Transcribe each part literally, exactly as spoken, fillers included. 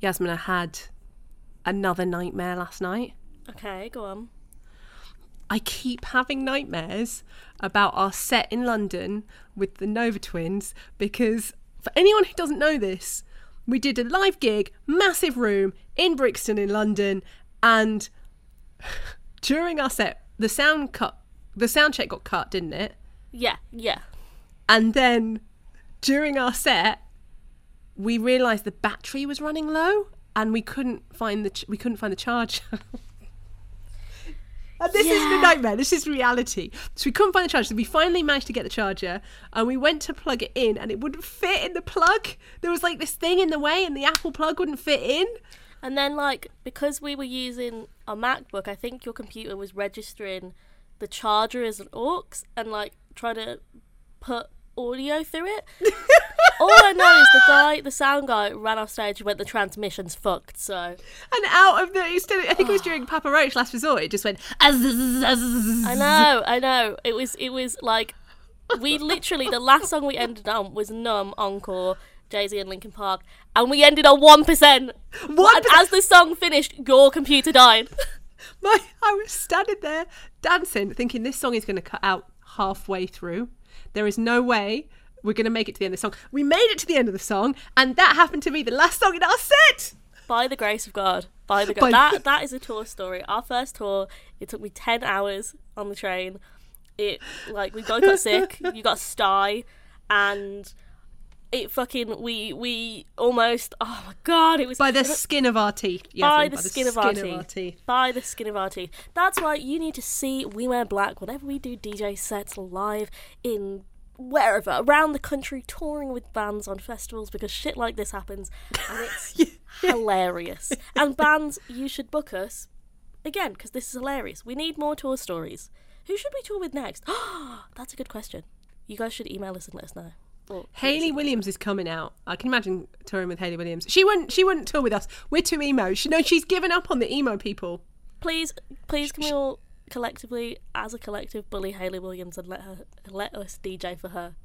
Yasmin, I had another nightmare last night. Okay, go on. I keep having nightmares about our set in London with the Nova Twins, because for anyone who doesn't know this, we did a live gig, massive room in Brixton in London, and during our set, the sound cut, the sound check got cut, didn't it? Yeah, yeah. And then during our set, we realised the battery was running low, and we couldn't find the ch- we couldn't find the charger. And this yeah. is the nightmare. This is reality. So we couldn't find the charger. So we finally managed to get the charger, and we went to plug it in, and it wouldn't fit in the plug. There was like this thing in the way, and the Apple plug wouldn't fit in. And then, like, because we were using a MacBook, I think your computer was registering the charger as an aux and, like, trying to put audio through it. All I know is the guy, the sound guy, ran off stage and went, the transmission's fucked, so... And out of the... I think it was during Papa Roach Last Resort, it just went... Azz, azz. I know, I know. It was, it was like... We literally... The last song we ended on was Numb Encore... Jay-Z and Linkin Park, and we ended on one percent. What? And as the song finished, your computer died. My, I was standing there dancing, thinking this song is going to cut out halfway through. There is no way we're going to make it to the end of the song. We made it to the end of the song, and that happened to be the last song in our set. By the grace of God. By the grace. That, that is a tour story. Our first tour, it took me ten hours on the train. It, like, we both got sick. You got sty, and... It fucking, we we almost, oh my God, it was... By the skin of our teeth. Yes, by, the by the skin, skin of, our, skin of our, teeth. our teeth. By the skin of our teeth. That's right, you need to see We Wear Black whenever we do D J sets live in wherever, around the country, touring with bands on festivals, because shit like this happens, and it's yeah. hilarious. And bands, you should book us, again, because this is hilarious. We need more tour stories. Who should we tour with next? That's a good question. You guys should email us and let us know. Well, Hayley Williams is coming out. I can imagine touring with Hayley Williams. She wouldn't she wouldn't tour with us. We're too emo. She, no, she's given up on the emo people. Please, please can we all collectively, as a collective, bully Hayley Williams and let her let us D J for her.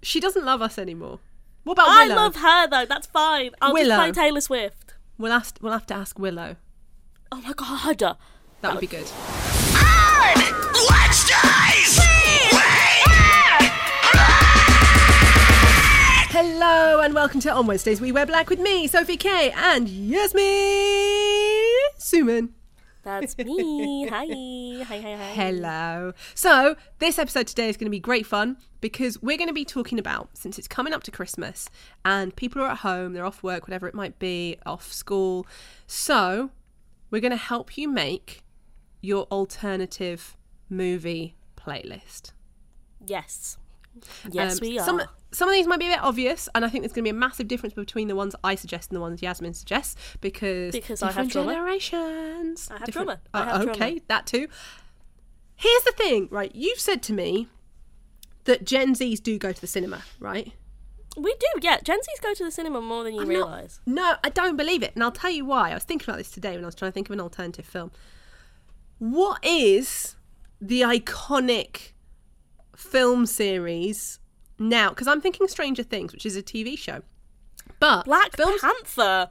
She doesn't love us anymore. What about Willow? I love her though, that's fine. I'll Willow. just play Taylor Swift. We'll ask, we'll have to ask Willow. Oh my God. That, that would be good. I'm Let's Dice! Hello and welcome to On Wednesdays We Wear Black with me, Sophie K, and Yasmin Suman. That's me. Hi. Hi, hi, hi. Hello. So this episode today is going to be great fun because we're going to be talking about, since it's coming up to Christmas and people are at home, they're off work, whatever it might be, off school. So we're going to help you make your alternative movie playlist. Yes. Yes, um, we are. Some, some of these might be a bit obvious, and I think there's going to be a massive difference between the ones I suggest and the ones Yasmin suggests because, because different I have trauma. generations. I have different, trauma. I have uh, trauma. Okay, that too. Here's the thing, right? You've said to me that Gen Zs do go to the cinema, right? We do, yeah. Gen Zs go to the cinema more than you I'm realise. Not, no, I don't believe it, and I'll tell you why. I was thinking about this today when I was trying to think of an alternative film. What is the iconic film series now, because I'm thinking Stranger Things, which is a T V show, but Black films... Panther.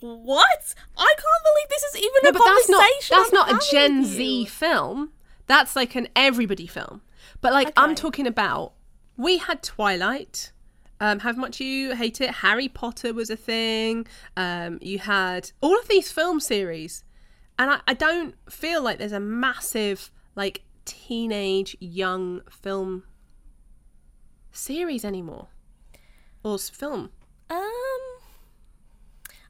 What? I can't believe this is even no, a but conversation. That's not, that's not a Gen Z film. That's like an everybody film. But like okay. I'm talking about, we had Twilight. Um, how much you hate it? Harry Potter was a thing. Um, you had all of these film series, and I, I don't feel like there's a massive like. teenage young film series anymore or film um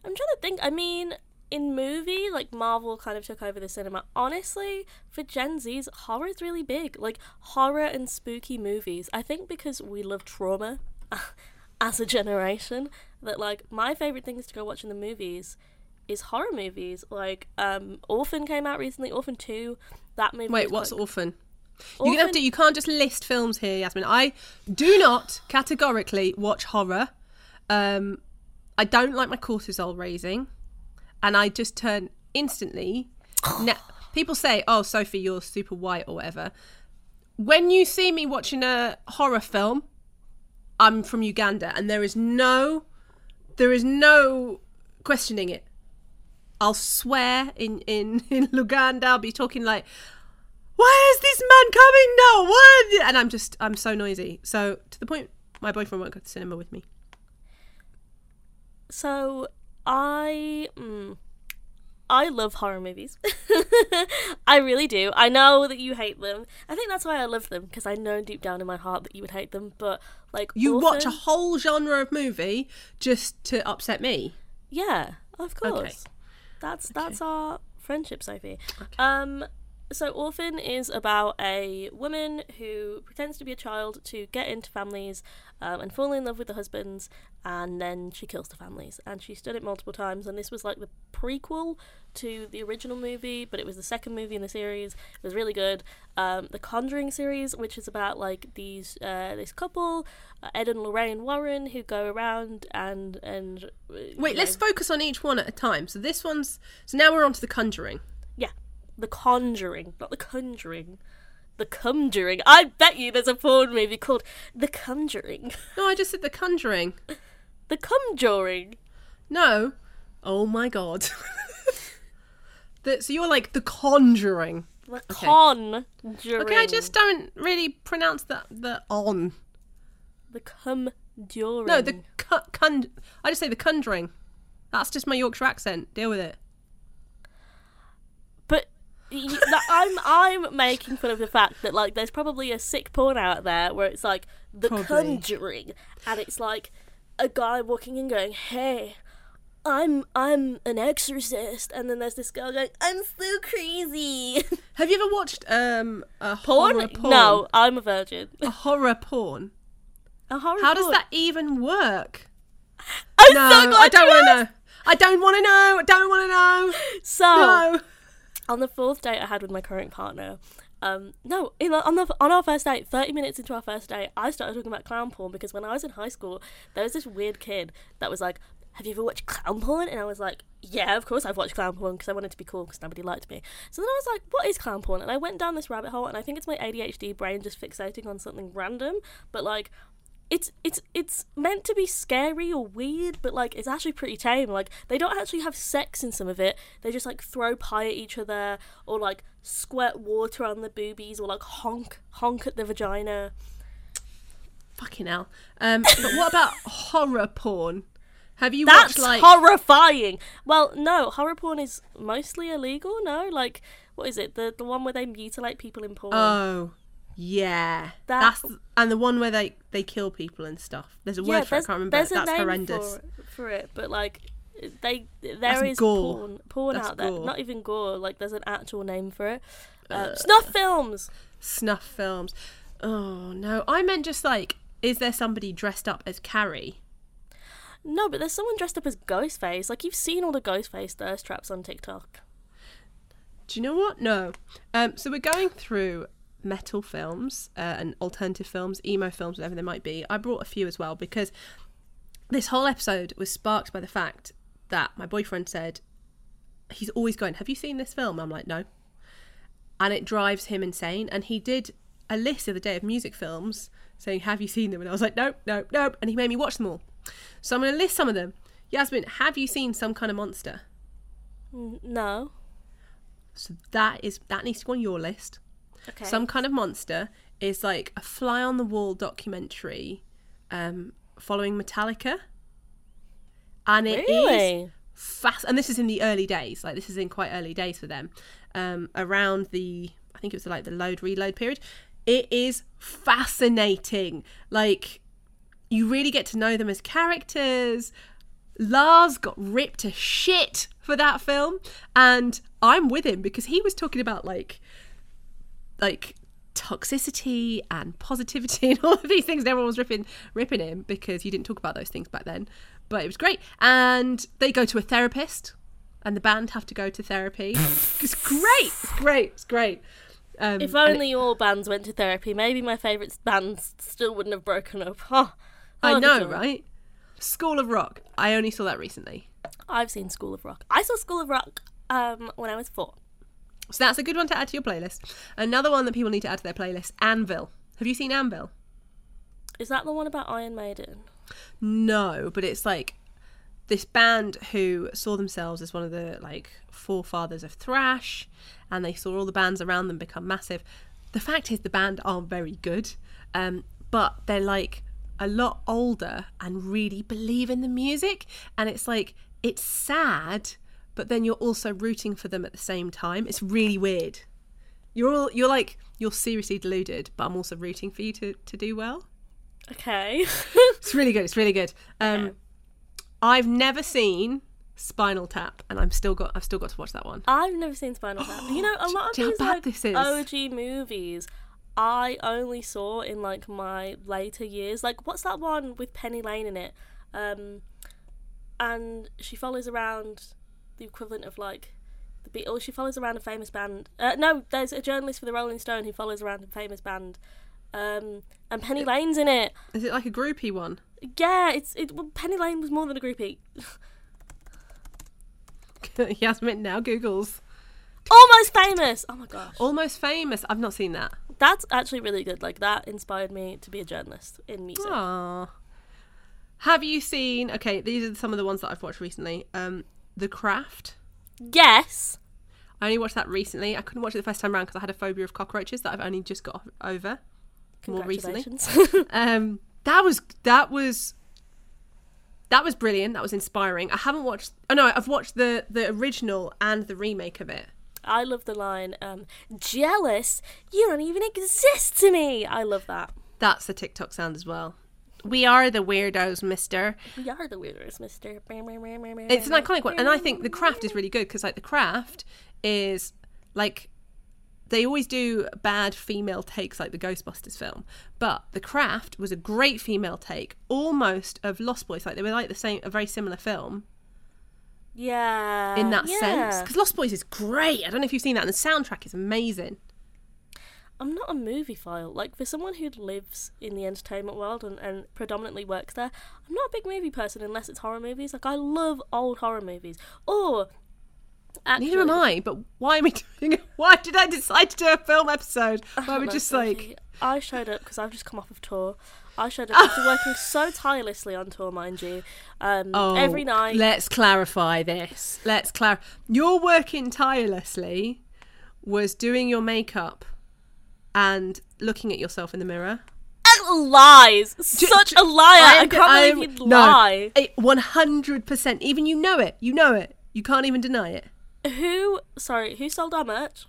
I'm trying to think. I mean, in movie, like Marvel kind of took over the cinema. Honestly, for Gen Z's, horror is really big, like horror and spooky movies. I think because we love trauma as a generation, that like my favorite things to go watch in the movies is horror movies. Like um Orphan came out recently, Orphan two. That movie. Wait, what's like... Orphan? Orphan? You have to. You can't just list films here, Yasmin. I do not categorically watch horror. Um, I don't like my cortisol raising, and I just turn instantly. Now, people say, "Oh, Sophie, you're super white" or whatever. When you see me watching a horror film, I'm from Uganda, and there is no, there is no questioning it. I'll swear in, in, in Luganda. I'll be talking like, why is this man coming now? What? And I'm just, I'm so noisy. So to the point, my boyfriend won't go to the cinema with me. So I... Mm. I love horror movies. I really do. I know that you hate them. I think that's why I love them, because I know deep down in my heart that you would hate them. But like, you Orphan... watch a whole genre of movie just to upset me. Yeah, of course. Okay. That's okay. That's our friendship, Sophie. Okay. Um, so Orphan is about a woman who pretends to be a child to get into families um, and fall in love with the husbands, and then she kills the families. And she's done it multiple times, and this was like the prequel to the original movie, but it was the second movie in the series. It was really good. Um, the Conjuring series, which is about like these uh, this couple, uh, Ed and Lorraine Warren, who go around and... and uh, Wait, let's know. focus on each one at a time. So this one's... So now we're on to The Conjuring. Yeah. The Conjuring. Not The Conjuring. The Conjuring. I bet you there's a porn movie called The Conjuring. No, I just said The Conjuring. The Conjuring. No. Oh my god. the, so you're like The Conjuring. The okay. Conjuring. Okay, I just don't really pronounce that the on. The Conjuring. No, the cu- con. I just say The Conjuring. That's just my Yorkshire accent. Deal with it. But you, that, I'm I'm making fun of the fact that like there's probably a sick porn out there where it's like The probably. Conjuring, and it's like a guy walking in going, "Hey, I'm I'm an exorcist," and then there's this girl going, "I'm so crazy." Have you ever watched um a porn? horror porn? No, I'm a virgin. A horror porn. A horror. How porn? does that even work? I'm no, so glad I don't want to know. I don't want to know. I don't want to know. So no. On the fourth date I had with my current partner, um no, on the on our first date, thirty minutes into our first date, I started talking about clown porn, because when I was in high school, there was this weird kid that was like, "Have you ever watched clown porn?" And I was like, "Yeah, of course I've watched clown porn," because I wanted to be cool because nobody liked me. So then I was like, "What is clown porn?" And I went down this rabbit hole, and I think it's my A D H D brain just fixating on something random, but like it's it's it's meant to be scary or weird, but like it's actually pretty tame. Like they don't actually have sex in some of it. They just like throw pie at each other, or like squirt water on the boobies, or like honk honk at the vagina. Fucking hell. Um but what about horror porn? Have you That's watched like... horrifying. Well, no, horror porn is mostly illegal, no? Like, what is it? The the one where they mutilate people in porn. Oh, yeah. That... That's and the one where they, they kill people and stuff. There's a word yeah, for it, I can't remember. That's horrendous. For it, for it, but like they there That's is gore. porn porn That's out there. Gore. Not even gore, like there's an actual name for it. Uh, uh, snuff films. Snuff films. Oh, no. I meant just like, is there somebody dressed up as Carrie? No, but there's someone dressed up as Ghostface. Like, you've seen all the Ghostface thirst traps on TikTok. Do you know what? No. Um, so we're going through metal films uh, and alternative films, emo films, whatever they might be. I brought a few as well, because this whole episode was sparked by the fact that my boyfriend said, he's always going, "Have you seen this film?" I'm like, "No." And it drives him insane. And he did a list the other day of music films saying, "Have you seen them?" And I was like, "Nope, nope, nope." And he made me watch them all. So I'm going to list some of them. Yasmin, have you seen Some Kind of Monster? No. So that is that needs to go on your list. Okay. Some Kind of Monster is like a fly-on-the-wall documentary um, following Metallica. And it really? is fast. And this is in the early days. Like this is in quite early days for them. Um, around the, I think it was like the load reload period. It is fascinating. Like... You really get to know them as characters. Lars got ripped to shit for that film. And I'm with him because he was talking about like like toxicity and positivity and all of these things. And everyone was ripping, ripping him because you didn't talk about those things back then. But it was great. And they go to a therapist and the band have to go to therapy. It's great. It's great. It's great. Um, if only it, all bands went to therapy, maybe my favourite bands still wouldn't have broken up. Huh. I know, right? School of Rock. I only saw that recently. I've seen School of Rock. I saw School of Rock um, when I was four. So that's a good one to add to your playlist. Another one that people need to add to their playlist, Anvil. Have you seen Anvil? Is that the one about Iron Maiden? No, but it's like this band who saw themselves as one of the like forefathers of thrash, and they saw all the bands around them become massive. The fact is, the band are very good, um, but they're like a lot older and really believe in the music, and it's like, it's sad, but then you're also rooting for them at the same time. It's really weird. You're all you're like you're seriously deluded, but I'm also rooting for you to, to do well. Okay. It's really good. It's really good. Um, yeah. I've never seen Spinal Tap, and I'm still got I've still got to watch that one. I've never seen Spinal Tap. You know, a lot of these like O G movies I only saw in like my later years. Like, what's that one with Penny Lane in it? Um, and she follows around the equivalent of like the Beatles. She follows around a famous band. Uh, no, there's a journalist for the Rolling Stone who follows around a famous band. Um, and Penny it, Lane's in it. Is it like a groupie one? Yeah, it's it. Well, Penny Lane was more than a groupie. Yasmin now Googles. Almost Famous. Oh my gosh. Almost Famous. I've not seen that. That's actually really good. Like, that inspired me to be a journalist in music. Aww. Have you seen? Okay, these are some of the ones that I've watched recently. Um, The Craft. Yes. I only watched that recently. I couldn't watch it the first time around because I had a phobia of cockroaches that I've only just got over. Congratulations. More recently. um, that was that was that was brilliant. That was inspiring. I haven't watched. Oh no, I've watched the the original and the remake of it. I love the line, um, "Jealous, you don't even exist to me." I love that. That's the TikTok sound as well. We are the weirdos, mister. We are the weirdos, mister. It's an iconic one. And I think The Craft is really good because, like, The Craft is, like, they always do bad female takes like the Ghostbusters film. But The Craft was a great female take, almost, of Lost Boys. Like, they were, like, the same, a very similar film. Yeah. In that yeah. sense. Because Lost Boys is great. I don't know if you've seen that. And the soundtrack is amazing. I'm not a movie-phile. Like, for someone who lives in the entertainment world and, and predominantly works there, I'm not a big movie person unless it's horror movies. Like, I love old horror movies. Or, actually... Neither am I, but why are we doing it? Why did I decide to do a film episode? Why are we just like... I showed up because I've just come off of tour. I showed up after working so tirelessly on tour, mind you. Um, oh, every night... Let's clarify this. Let's clarify. Your working tirelessly was doing your makeup... and looking at yourself in the mirror. And lies. Such a liar. I, I can't I, believe you'd no, lie. one hundred percent. Even you know it. You know it. You can't even deny it. Who, sorry, who sold our merch?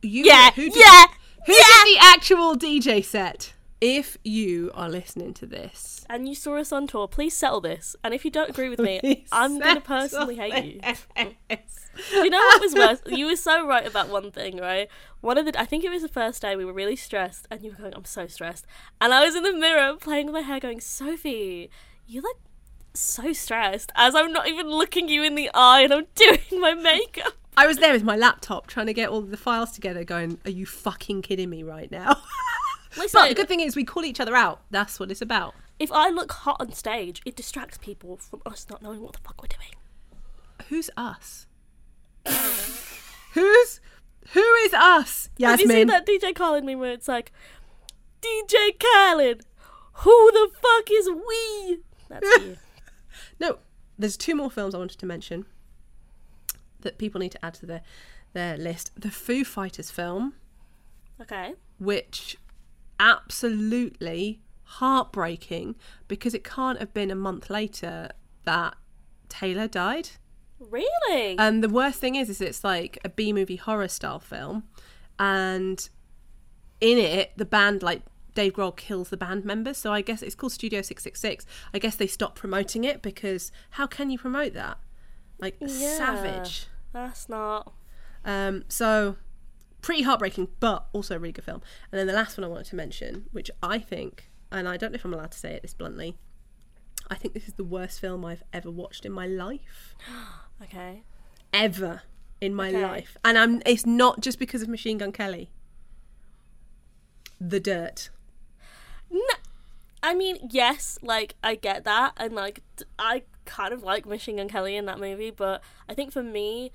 You, yeah, who did, yeah, Who yeah. did the actual D J set? If you are listening to this... and you saw us on tour, please settle this. And if you don't agree with me, I'm going to personally hate you. Do you know what was worse? You were so right about one thing, right? One of the... I think it was the first day we were really stressed. And you were going, I'm so stressed. And I was in the mirror playing with my hair going, Sophie, you look so stressed. As I'm not even looking you in the eye and I'm doing my makeup. I was there with my laptop trying to get all the files together going, are you fucking kidding me right now? Listen, but the good thing is we call each other out. That's what it's about. If I look hot on stage, it distracts people from us not knowing what the fuck we're doing. Who's us? Who's who is us? Yasmin. Have you seen that D J Carlin meme where it's like, D J Carlin, who the fuck is we? That's you. No, there's two more films I wanted to mention that people need to add to their their list. The Foo Fighters film. Okay. Which... absolutely heartbreaking because it can't have been a month later that Taylor died. Really? And the worst thing is, is it's like a B-movie horror style film, and in it, the band, like Dave Grohl kills the band members. So I guess it's called Studio six six six. I guess they stopped promoting it because how can you promote that? Like, yeah, savage. That's not. Um. So. Pretty heartbreaking, but also a really good film. And then the last one I wanted to mention, which I think, and I don't know if I'm allowed to say it this bluntly, I think this is the worst film I've ever watched in my life. Okay. Ever in my okay. life. And I'm. It's not just because of Machine Gun Kelly. The Dirt. No, I mean, yes, like, I get that. And, like, I kind of like Machine Gun Kelly in that movie, but I think for me...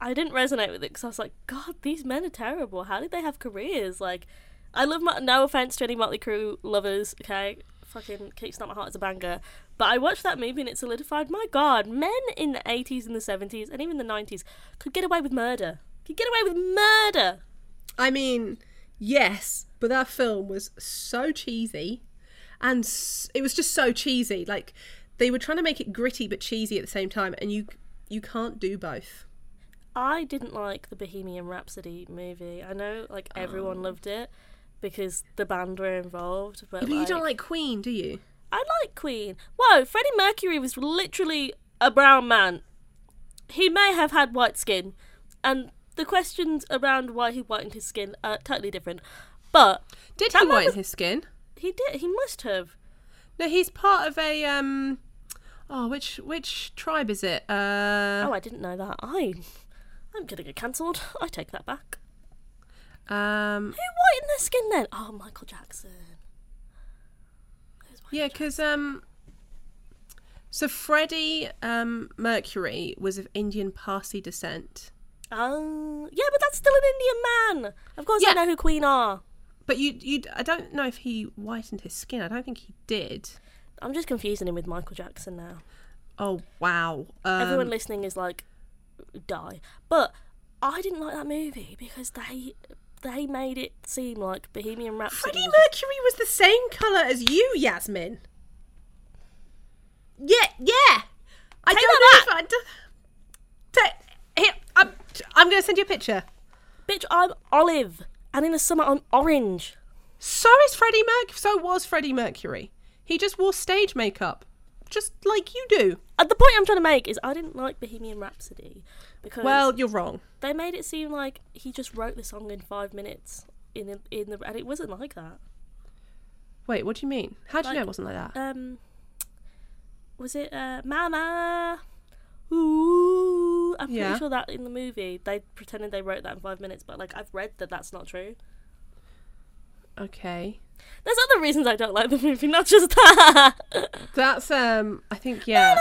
I didn't resonate with it because I was like, God, these men are terrible. How did they have careers? Like, I love my... No offence to any Motley Crue lovers, okay? Fucking Kickstart My Heart is a banger. But I watched that movie and it solidified, my God, men in the eighties and the seventies and even the nineties could get away with murder. Could get away with murder. I mean, yes, but that film was so cheesy. And it was just so cheesy. Like, they were trying to make it gritty but cheesy at the same time. And you you can't do both. I didn't like the Bohemian Rhapsody movie. I know, like, everyone um, loved it because the band were involved. But, but like, you don't like Queen, do you? I like Queen. Whoa, Freddie Mercury was literally a brown man. He may have had white skin. And the questions around why he whitened his skin are totally different. But... Did he whiten was, his skin? He did. He must have. No, he's part of a... um. Oh, which which tribe is it? Uh... Oh, I didn't know that. I, I'm going to get cancelled. I take that back. Um... Who whitened their skin then? Oh, Michael Jackson. Yeah, because um, so Freddie um, Mercury was of Indian Parsi descent. Oh, um, yeah, but that's still an Indian man. Of course, yeah. I know who Queen are. But you, you, I don't know if he whitened his skin. I don't think he did. I'm just confusing him with Michael Jackson now. Oh wow! Um, Everyone listening is like, die. But I didn't like that movie because they. They made it seem like Bohemian Rhapsody. Freddie Mercury was the same colour as you, Yasmin. Yeah, yeah. I Take don't know. If I do... Take... Here, I'm, I'm going to send you a picture. Bitch, I'm olive, and in the summer I'm orange. So is Freddie Mercury. So was Freddie Mercury. He just wore stage makeup, just like you do. And the point I'm trying to make is I didn't like Bohemian Rhapsody. Because well, you're wrong. They made it seem like he just wrote the song in five minutes, in the, in the and it wasn't like that. Wait, what do you mean? How do like, you know it wasn't like that? Um, was it uh, Mama? Ooh, I'm yeah. pretty sure that in the movie they pretended they wrote that in five minutes, but like I've read that that's not true. Okay. There's other reasons I don't like the movie, not just that. That's um, I think yeah. Mama!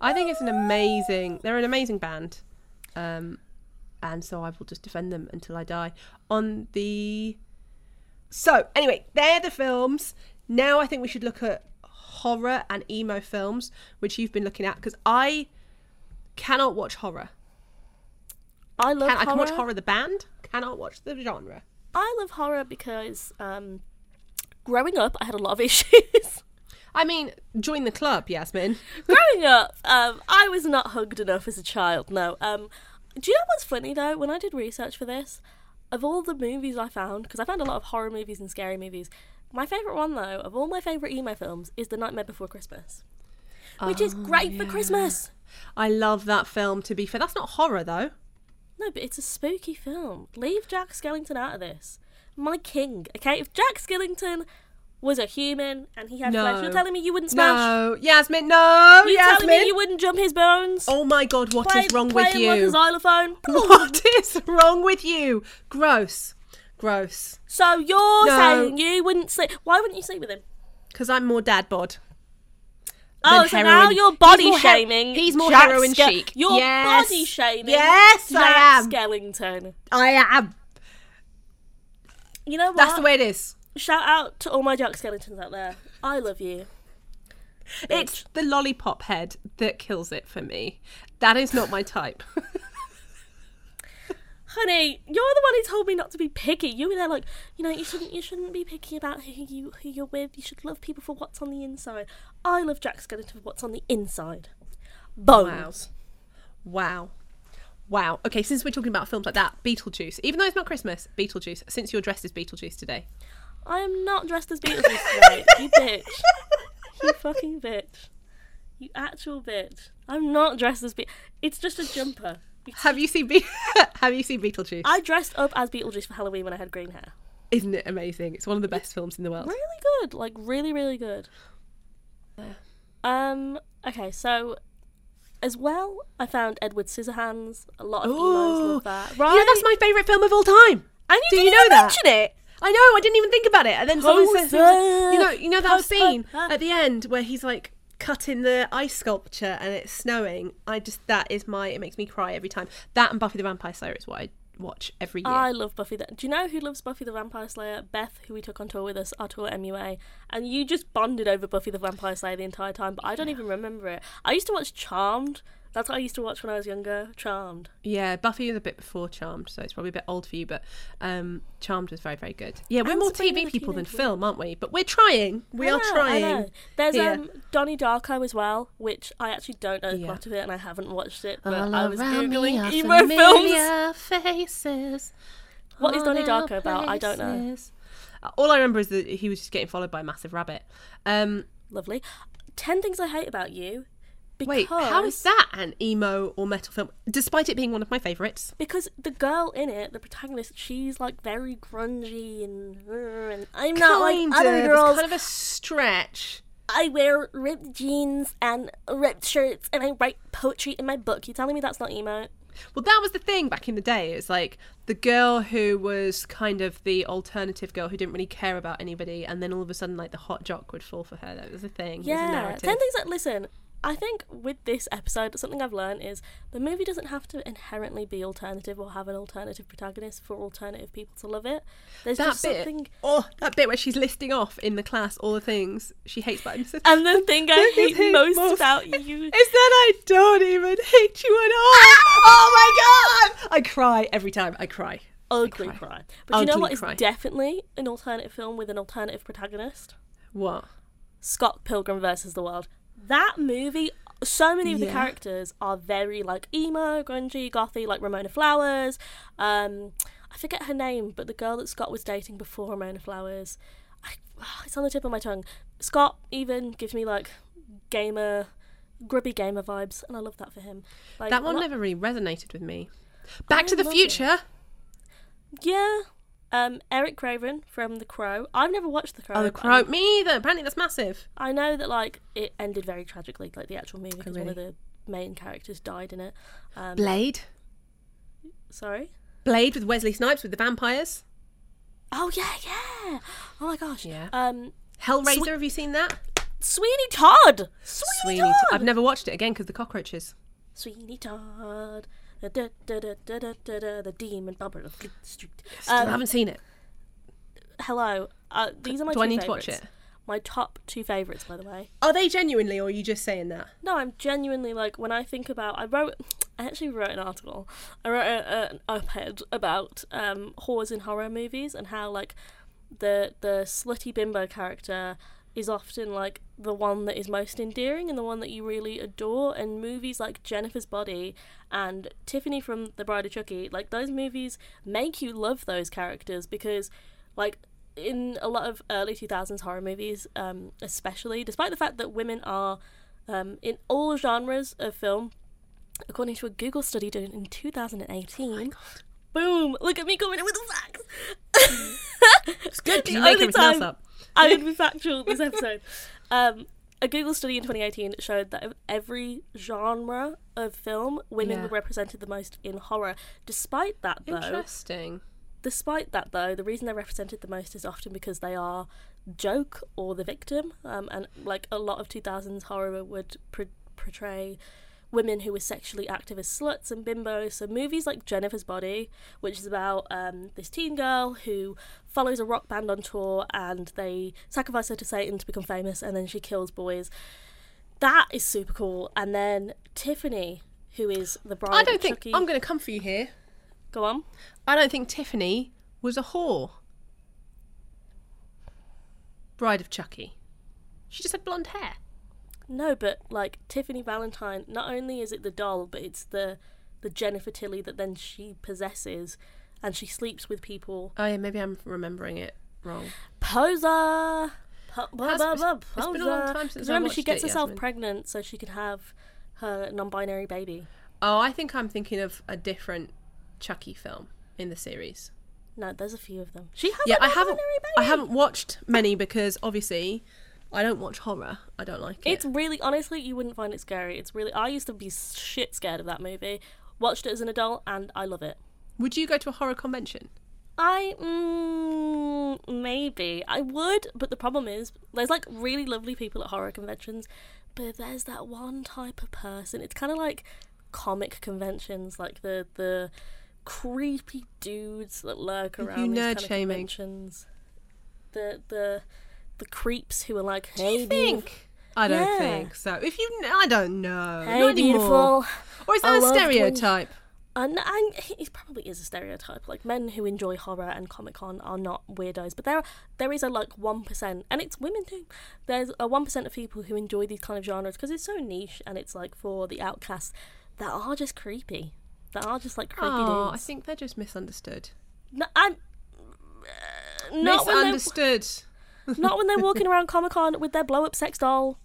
I think it's an amazing... They're an amazing band. Um, and so I will just defend them until I die. On the... So, anyway, they're the films. Now I think we should look at horror and emo films, which you've been looking at, because I cannot watch horror. I love can, horror. I can watch horror the band, cannot watch the genre. I love horror because um, growing up, I had a lot of issues. I mean, join the club, Yasmin. Growing up, um, I was not hugged enough as a child, no. Um, do you know what's funny, though? When I did research for this, of all the movies I found, because I found a lot of horror movies and scary movies, my favourite one, though, of all my favourite emo films, is The Nightmare Before Christmas, which oh, is great yeah. for Christmas. I love that film, to be fair. That's not horror, though. No, but it's a spooky film. Leave Jack Skellington out of this. My king, okay? If Jack Skellington... was a human and he had no. flesh. You're telling me you wouldn't smash? No, Yasmin, no, You're Yasmin. telling me you wouldn't jump his bones? Oh my God, what play, is wrong with you? Like a xylophone. What is wrong with you? Gross. Gross. So you're no. saying you wouldn't sleep. Why wouldn't you sleep with him? Because I'm more dad bod. Oh, so heroin. Now you're body he's shaming. He- he's more Jack heroin Ske- chic. You're yes. body shaming. Yes, Jack I am. Skellington. I am. You know what? That's the way it is. Shout out to all my Jack Skeletons out there. I love you. It's the lollipop head that kills it for me. That is not my type. Honey, you're the one who told me not to be picky. You were there like, you know, you shouldn't you shouldn't be picky about who, you, who you're with. You should love people for what's on the inside. I love Jack Skeleton for what's on the inside. Bones. Wow. Wow. Wow. Okay, since we're talking about films like that, Beetlejuice. Even though it's not Christmas, Beetlejuice. Since you're dressed as Beetlejuice today. I am not dressed as Beetlejuice today, you bitch. You fucking bitch. You actual bitch. I'm not dressed as Beetlejuice. It's just a jumper. It's have you seen Be- Have you seen Beetlejuice? I dressed up as Beetlejuice for Halloween when I had green hair. Isn't it amazing? It's one of the best it's films in the world. Really good. Like, really, really good. Yeah. Um. Okay, so... As well, I found Edward Scissorhands. A lot of emos love that. Right? You know, that's my favourite film of all time. And you Do didn't you know even that? mention it. I know, I didn't even think about it. And then someone says, you know, you know that scene at the end where he's like cutting the ice sculpture and it's snowing. I just, that is my, it makes me cry every time. That and Buffy the Vampire Slayer is what I watch every year. I love Buffy. The- Do you know who loves Buffy the Vampire Slayer? Beth, who we took on tour with us, our tour at M U A. And you just bonded over Buffy the Vampire Slayer the entire time, but I don't yeah. even remember it. I used to watch Charmed. That's what I used to watch when I was younger. Charmed. Yeah, Buffy is a bit before Charmed, so it's probably a bit old for you, but um, Charmed was very, very good. Yeah, we're and more T V people than film, aren't we? But we're trying. We I are know, trying. There's yeah. um, Donnie Darko as well, which I actually don't know the yeah. plot of it, and I haven't watched it, but all I was Googling emo films. Faces. What is Donnie Darko places. about? I don't know. All I remember is that he was just getting followed by a massive rabbit. Um, Lovely. ten Things I Hate About You. Because Wait, how is that an emo or metal film, despite it being one of my favourites? Because the girl in it, the protagonist, she's like very grungy and, and I'm kind not like other of, girls. It's kind of a stretch. I wear ripped jeans and ripped shirts and I write poetry in my book. You're telling me that's not emo? Well, that was the thing back in the day. It was like the girl who was kind of the alternative girl who didn't really care about anybody, and then all of a sudden like the hot jock would fall for her. That was the thing. Yeah, ten things that, listen... I think with this episode, something I've learned is the movie doesn't have to inherently be alternative or have an alternative protagonist for alternative people to love it. There's that just bit, something... Oh, that bit where she's listing off in the class all the things she hates about himself. And the thing I hate, hate most, most about you... is that I don't even hate you at all. Oh my God! I cry every time. I cry. Ugly I cry. cry. But Ugly you know what is cry. definitely an alternative film with an alternative protagonist? What? Scott Pilgrim versus the World. That movie, so many of yeah. the characters are very like emo, grungy, gothy, like Ramona Flowers. Um, I forget her name, but the girl that Scott was dating before Ramona Flowers. I, oh, it's on the tip of my tongue. Scott even gives me like gamer, grubby gamer vibes, and I love that for him. Like, that one like, never really resonated with me. Back to the Future. It. Yeah. Um, Eric Craven from The Crow. I've never watched The Crow. Oh, The Crow. Me either. Apparently that's massive. I know that, like, it ended very tragically, like, the actual movie, because oh, really? one of the main characters died in it. Um, Blade. Sorry? Blade with Wesley Snipes with the vampires. Oh, yeah, yeah. Oh, my gosh. Yeah. Um, Hellraiser, Swe- have you seen that? Sweeney Todd. Sweeney, Sweeney Todd. T- I've never watched it again because the cockroaches. Sweeney Todd. Da, da, da, da, da, da, da, the demon barber of the street. Still um, haven't seen it. Hello. Uh, these are my Do two I need favourites. to watch it? My top two favourites, by the way. Are they genuinely, or are you just saying that? No, I'm genuinely, like, when I think about... I wrote... I actually wrote an article. I wrote a, a, an op-ed about um, whores in horror movies and how, like, the the slutty bimbo character... is often like the one that is most endearing and the one that you really adore, and movies like Jennifer's Body and Tiffany from The Bride of Chucky, like those movies make you love those characters, because like in a lot of early two thousands horror movies, um, especially, despite the fact that women are um, in all genres of film, according to a Google study done in two thousand eighteen, oh my God. Boom, look at me coming in with the facts. It's good because you make everything else up. I would be factual this episode. Um, a Google study in twenty eighteen showed that of every genre of film, women yeah. were represented the most in horror. Despite that, though... Interesting. Despite that, though, the reason they're represented the most is often because they are joke or the victim. Um, and, like, a lot of two thousands horror would pr- portray... women who were sexually active as sluts and bimbos. So movies like Jennifer's Body, which is about um, this teen girl who follows a rock band on tour and they sacrifice her to Satan to become famous, and then she kills boys. That is super cool. And then Tiffany, who is the bride of Chucky. I don't think... Chucky. I'm going to come for you here. Go on. I don't think Tiffany was a whore. Bride of Chucky. She just had blonde hair. No, but, like, Tiffany Valentine, not only is it the doll, but it's the the Jennifer Tilly that then she possesses, and she sleeps with people. Oh, yeah, maybe I'm remembering it wrong. Poser! Po- Has, blah, blah, blah, it's poser. Been a long time since I remember, watched she gets it, herself Yasmin. pregnant so she can have her non-binary baby. Oh, I think I'm thinking of a different Chucky film in the series. No, there's a few of them. She has yeah, a I non-binary baby! I haven't watched many because, obviously... I don't watch horror. I don't like it. It's really, honestly, you wouldn't find it scary. It's really, I used to be shit scared of that movie. Watched it as an adult and I love it. Would you go to a horror convention? I, mm, maybe. I would, but the problem is, there's like really lovely people at horror conventions, but there's that one type of person. It's kind of like comic conventions, like the, the creepy dudes that lurk around you, these nerd kind of shaming conventions. The the the creeps who are like, hey, do you think? Beautiful. I don't yeah. think so. If you, I don't know. Hey, not beautiful. Anymore. Or is that I a stereotype? And, and it probably is a stereotype. Like, men who enjoy horror and Comic-Con are not weirdos, but there are, there is a like one percent, and it's women too. There's a one percent of people who enjoy these kind of genres because it's so niche, and it's like for the outcasts that are just creepy, that are just like creepy oh, dudes. I think they're just misunderstood. No, I'm uh, not misunderstood. When not when they're walking around Comic-Con with their blow-up sex doll.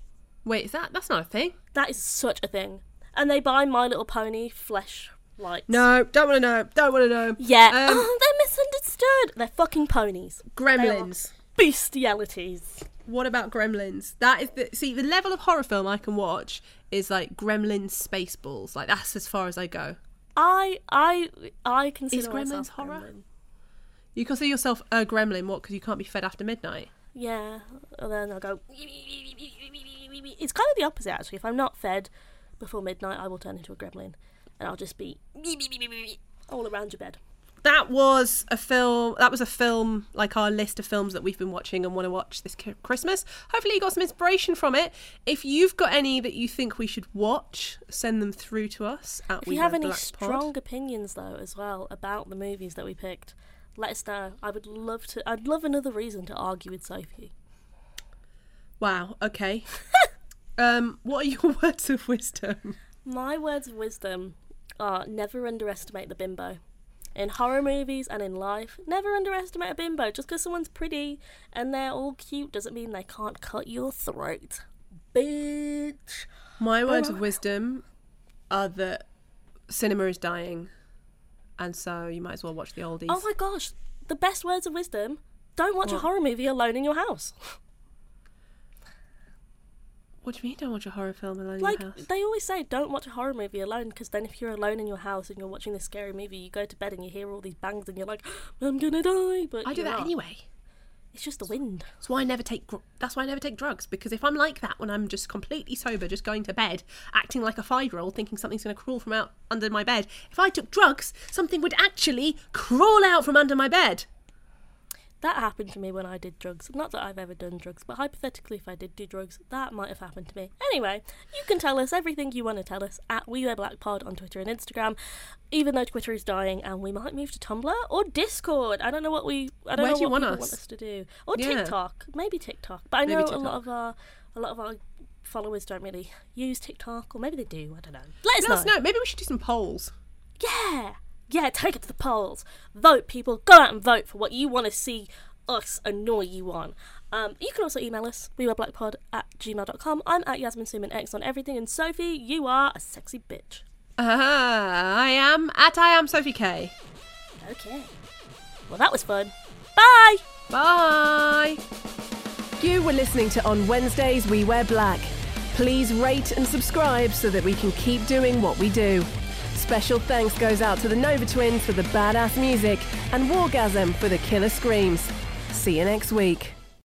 Wait, is that that's not a thing? That is such a thing, and they buy My Little Pony flesh. Lights. No, don't want to know. Don't want to know. Yeah. Um, oh, they're misunderstood. They're fucking ponies. Gremlins. Bestialities. What about Gremlins? That is the see the level of horror film I can watch is like Gremlins, Spaceballs. Like, that's as far as I go. I I I consider is Gremlins horror. Gremlin. You consider yourself a gremlin? What? Because you can't be fed after midnight. Yeah. And then I'll go. It's kind of the opposite actually. If I'm not fed before midnight, I will turn into a gremlin. And I'll just be all around your bed. That was a film, that was a film, like our list of films that we've been watching and want to watch this Christmas. Hopefully you got some inspiration from it. If you've got any that you think we should watch, send them through to us. At if you have any Black strong Pod. Opinions, though, as well, about the movies that we picked, let us know. I would love to, I'd love another reason to argue with Sophie. Wow, okay. um, what are your words of wisdom? My words of wisdom... Uh, never underestimate the bimbo. In horror movies and in life, never underestimate a bimbo. Just because someone's pretty and they're all cute doesn't mean they can't cut your throat. Bitch. My words of wisdom are that cinema is dying, and so you might as well watch the oldies. Oh my gosh, the best words of wisdom. Don't watch what? a horror movie alone in your house. What do you mean don't watch a horror film alone like, in your house? Like, they always say don't watch a horror movie alone, because then if you're alone in your house and you're watching this scary movie, you go to bed and you hear all these bangs and you're like, I'm gonna die. But I do that not. anyway. It's just the wind. That's why I never take gr- That's why I never take drugs, because if I'm like that when I'm just completely sober, just going to bed, acting like a five-year-old, thinking something's going to crawl from out under my bed, if I took drugs, something would actually crawl out from under my bed. That happened to me when I did drugs. Not that I've ever done drugs, but hypothetically if I did do drugs, that might have happened to me. Anyway, you can tell us everything you want to tell us at WeWearBlackPod on Twitter and Instagram, even though Twitter is dying and we might move to Tumblr or Discord. I don't know what we I don't Where know do you what want people us? want us to do. Or yeah. TikTok. Maybe TikTok. But I know a lot of our a lot of our followers don't really use TikTok, or maybe they do, I don't know. Let us Let know. Us know. Maybe we should do some polls. Yeah. Yeah, take it to the polls. Vote, people. Go out and vote for what you want to see us annoy you on. Um, you can also email us, we were black pod at gmail dot com. I'm at Yasmin Suman X on everything. And Sophie, you are a sexy bitch. Uh, I am at I am Sophie K. Okay. Well, that was fun. Bye! Bye! You were listening to On Wednesdays We Wear Black. Please rate and subscribe so that we can keep doing what we do. Special thanks goes out to the Nova Twins for the badass music and Wargasm for the killer screams. See you next week.